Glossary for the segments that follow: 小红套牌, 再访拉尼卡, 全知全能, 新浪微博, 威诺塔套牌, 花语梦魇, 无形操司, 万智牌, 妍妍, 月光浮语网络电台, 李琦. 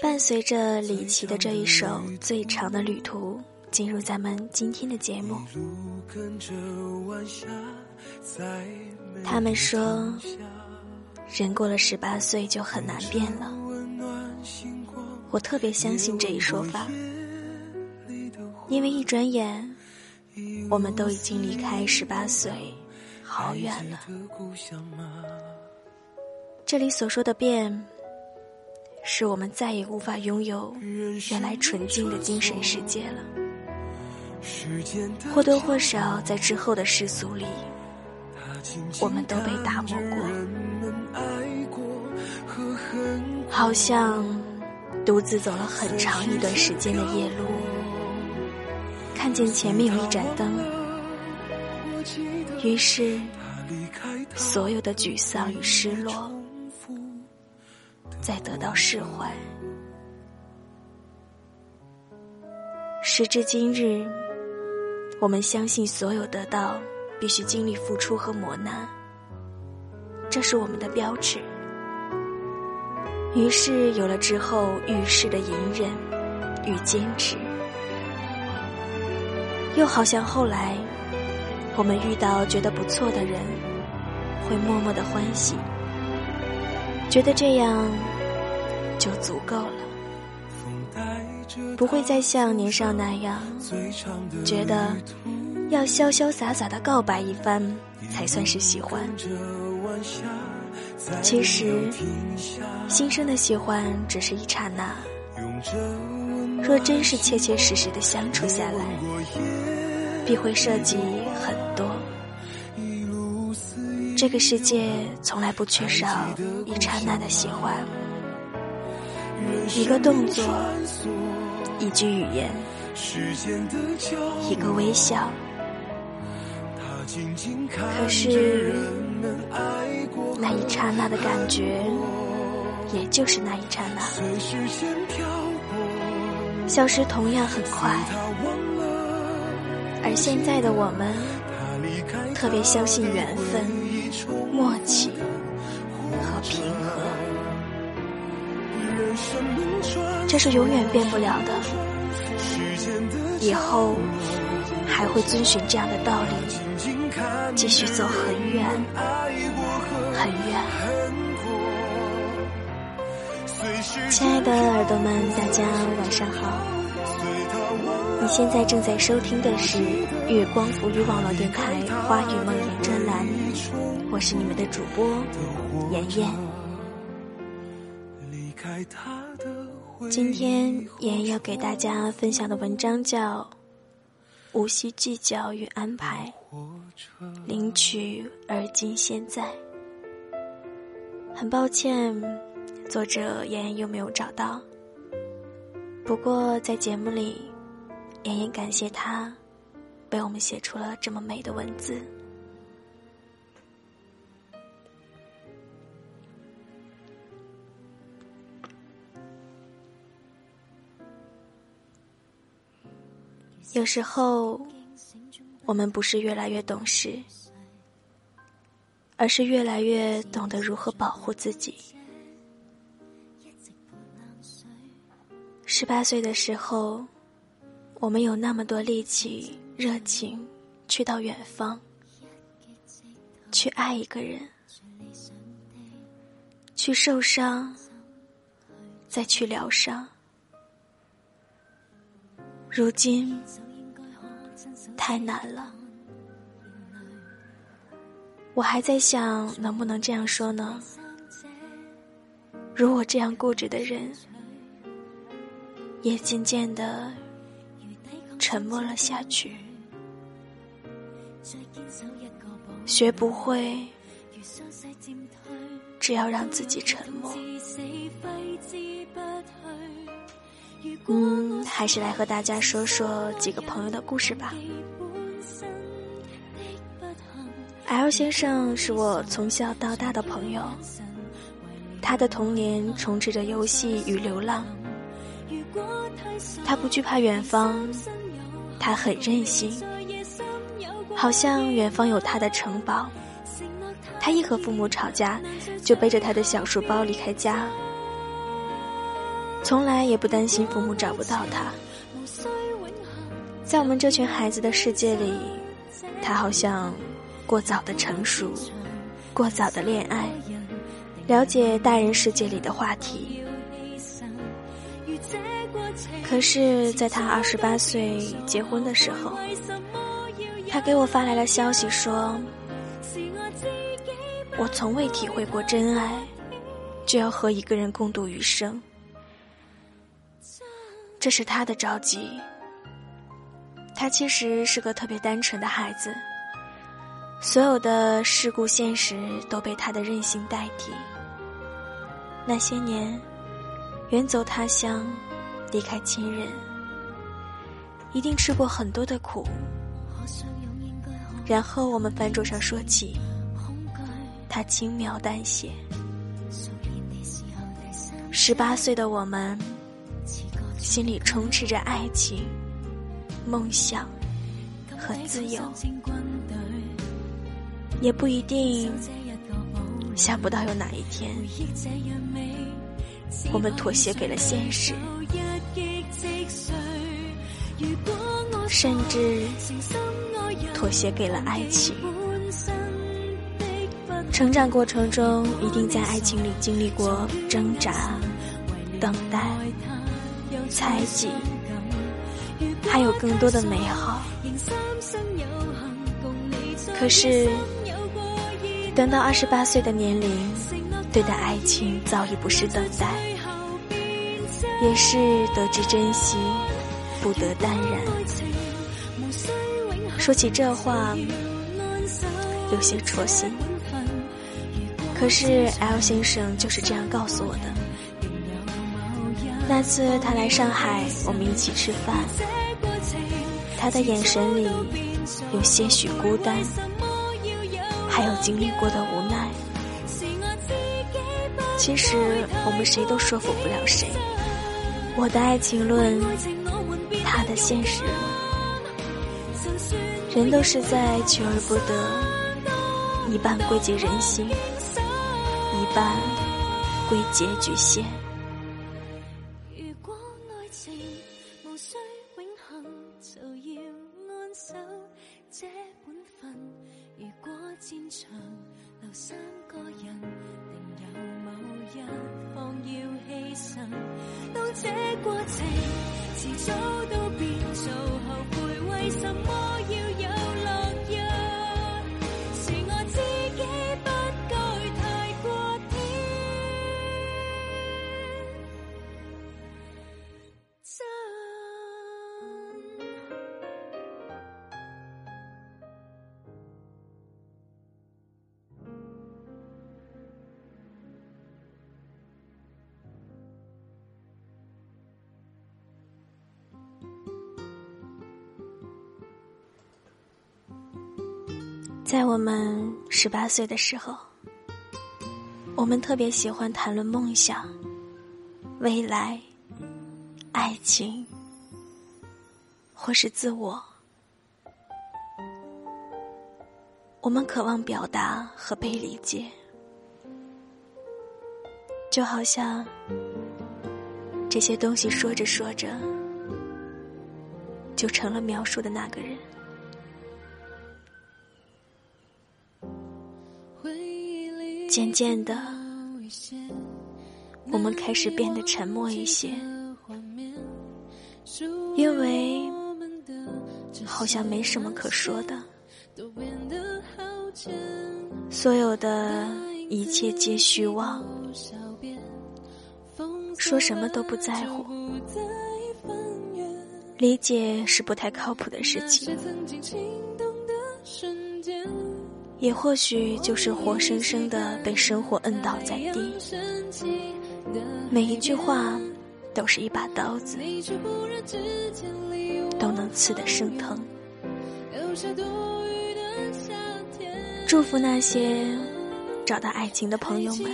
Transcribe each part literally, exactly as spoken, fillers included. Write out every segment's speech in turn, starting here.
伴随着李琦的这一首《最长的旅途》，进入咱们今天的节目。他们说，人过了十八岁就很难变了。我特别相信这一说法，因为一转眼，我们都已经离开十八岁好远了。这里所说的变，是我们再也无法拥有原来纯净的精神世界了。或多或少在之后的世俗里，我们都被打磨过，好像独自走了很长一段时间的夜路，看见前面有一盏灯，于是所有的沮丧与失落再得到释怀。时至今日，我们相信所有得到必须经历付出和磨难，这是我们的标尺。于是有了之后遇事的隐忍与坚持，又好像后来我们遇到觉得不错的人，会默默的欢喜，觉得这样就足够了，不会再像年少那样觉得要潇潇洒洒地告白一番才算是喜欢。其实心生的喜欢只是一刹那，若真是切切实实地相处下来，必会涉及很多。这个世界从来不缺少一刹那的喜欢，一个动作，一句语言，一个微笑。可是那一刹那的感觉，也就是那一刹那，消失同样很快。而现在的我们特别相信缘分、默契和平和，这是永远变不了的，以后还会遵循这样的道理，继续走很远很远。亲爱的耳朵们，大家晚上好，你现在正在收听的是月光浮语网络电台花语梦魇专栏，我是你们的主播妍妍。今天妍妍要给大家分享的文章叫《无需计较与安排，领取而今现在》。很抱歉，作者妍妍又没有找到，不过在节目里，妍妍感谢她为我们写出了这么美的文字。有时候我们不是越来越懂事，而是越来越懂得如何保护自己。十八岁的时候，我们有那么多力气、热情，去到远方，去爱一个人，去受伤，再去疗伤。如今，太难了。我还在想，能不能这样说呢？如我这样固执的人，也渐渐地沉默了下去。学不会，只要让自己沉默。嗯，还是来和大家说说几个朋友的故事吧。 L 先生是我从小到大的朋友，他的童年充斥着游戏与流浪，他不惧怕远方，他很任性，好像远方有他的城堡，他一和父母吵架，就背着他的小书包离开家，从来也不担心父母找不到他。在我们这群孩子的世界里，他好像过早的成熟，过早的恋爱，了解大人世界里的话题。可是在他二十八岁结婚的时候，他给我发来了消息说，我从未体会过真爱，就要和一个人共度余生。这是他的着急。他其实是个特别单纯的孩子，所有的世故现实都被他的任性代替。那些年远走他乡，离开亲人，一定吃过很多的苦。然后我们饭桌上说起，他轻描淡写。十八岁的我们，心里充斥着爱情、梦想和自由，也不一定想不到有哪一天，我们妥协给了现实，甚至妥协给了爱情。成长过程中一定在爱情里经历过挣扎、等待、猜忌，还有更多的美好。可是等到二十八岁的年龄，对待爱情早已不是等待，也是得之珍惜，不得淡然。说起这话有些戳心，可是 L 先生就是这样告诉我的。那次他来上海，我们一起吃饭，他的眼神里有些许孤单，还有经历过的无奈。其实我们谁都说服不了谁，我的爱情论，他的现实论。人都是在求而不得，一半归结人心，一半归结局限。如果爱情无需永恒，就要安守这本分。如果战场留三个人，定有某一方要牺牲。当这过程迟早都变做后悔，为什么要有落日？是我自己不该太过天真。在我们十八岁的时候，我们特别喜欢谈论梦想、未来、爱情，或是自我。我们渴望表达和被理解，就好像这些东西说着说着，就成了描述的那个人。渐渐的，我们开始变得沉默一些，因为好像没什么可说的，所有的一切皆虚妄，说什么都不在乎。理解是不太靠谱的事情，也或许就是活生生地被生活摁倒在地。每一句话都是一把刀子，都能刺得生疼。祝福那些找到爱情的朋友们，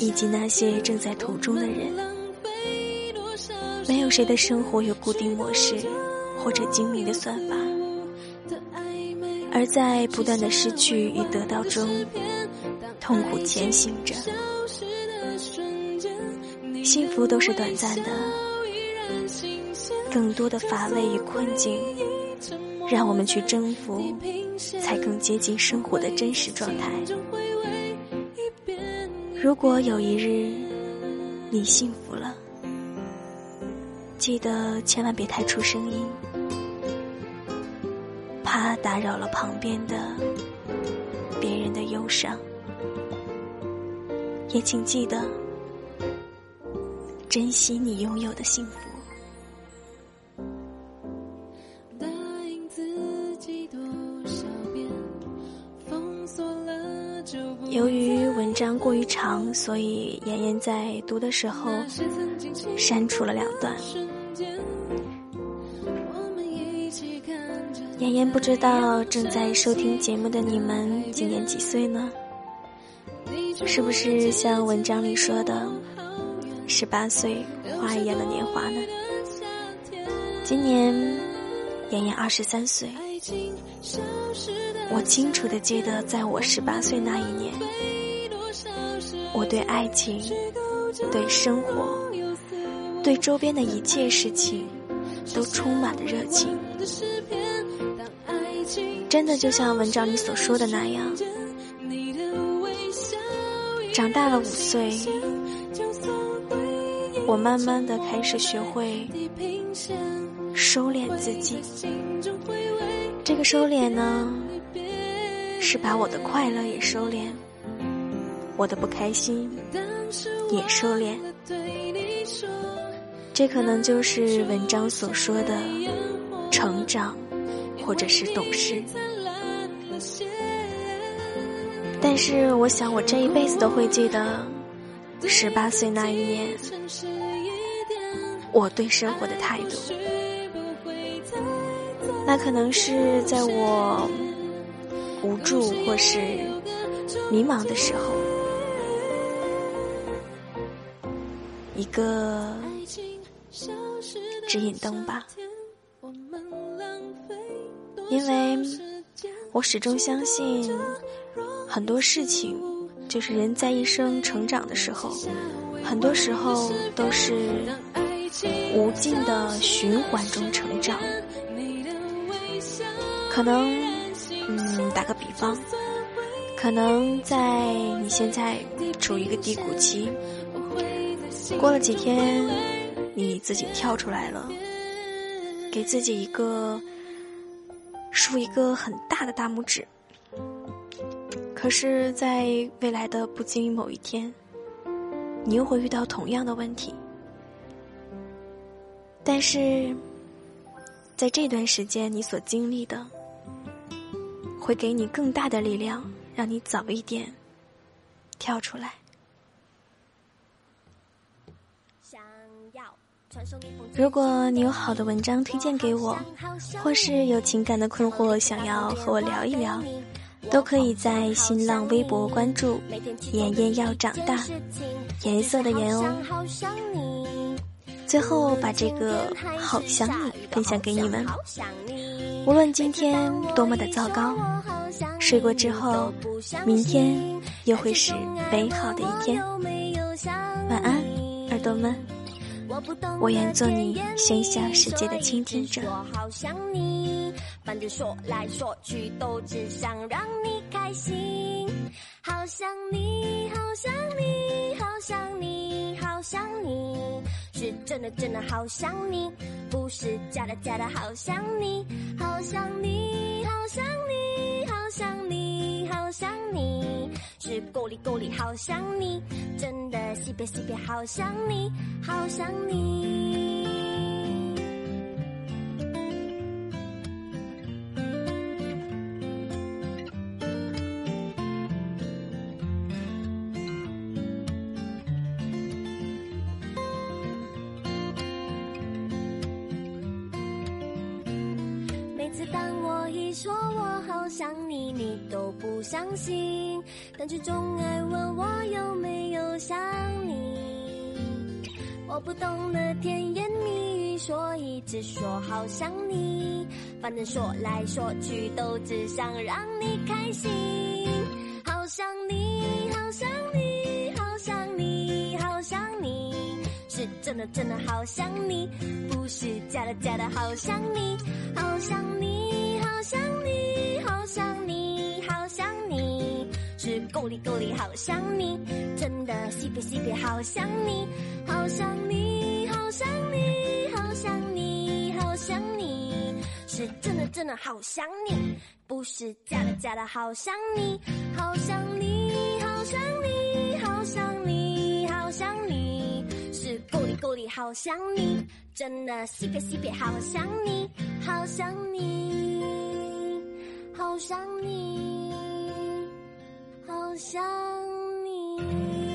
以及那些正在途中的人。没有谁的生活有固定模式或者精明的算法，而在不断的失去与得到中痛苦前行着。幸福都是短暂的，更多的乏味与困境让我们去征服，才更接近生活的真实状态。如果有一日你幸福了，记得千万别太出声音，怕打扰了旁边的别人的忧伤。也请记得珍惜你拥有的幸福。由于文章过于长，所以妍妍在读的时候删除了两段。妍妍不知道正在收听节目的你们今年几岁呢？是不是像文章里说的十八岁花一样的年华呢？今年妍妍二十三岁。我清楚地记得，在我十八岁那一年，我对爱情、对生活、对周边的一切事情都充满了热情。真的就像文章里所说的那样，长大了五岁，我慢慢地开始学会收敛自己。这个收敛呢，是把我的快乐也收敛，我的不开心也收敛。这可能就是文章所说的成长，或者是懂事。但是我想我这一辈子都会记得十八岁那一年我对生活的态度。那可能是在我无助或是迷茫的时候，一个指引灯吧。因为我始终相信，很多事情就是人在一生成长的时候，很多时候都是无尽的循环中成长。可能嗯，打个比方，可能在你现在处于一个低谷期，过了几天你自己跳出来了，给自己一个竖一个很大的大拇指。可是在未来的不经意某一天，你又会遇到同样的问题。但是在这段时间你所经历的会给你更大的力量，让你早一点跳出来。如果你有好的文章推荐给我，或是有情感的困惑想要和我聊一聊，都可以在新浪微博关注妍妍要长大，颜色的颜哦。最后把这个好想你分享给你们，无论今天多么的糟糕，睡过之后明天又会是美好的一天。晚安耳朵们，我愿做你喧嚣世界的倾听者。我好想你，反正说来说去都只想让你开心。好想你，好想你，好想你，好想你，是真的真的好想你，不是假的假的好想你。好想你，好想你，好想你，好想你，是够力够力好想你，真的西北西北好想你，好想你。每次当我一说我好想你，你都不相信，但却总爱问我有没有想你。我不懂得甜言蜜语说一直说好想你，反正说来说去都只想让你开心。好想你，好想你，好想你，好想你，是真的真的好想你，不是假的假的好想你，好想你，好想你，好想你，好想你，是够力够力好想你，真的西北西北好想你，好想你，好想你，好想你，好想你，是真的真的好想你，不是假的假的好想你，好想你，好想你，好想你，好想你，是够力够力好想你，真的西北西北好想你，好想你，好想你，好想你。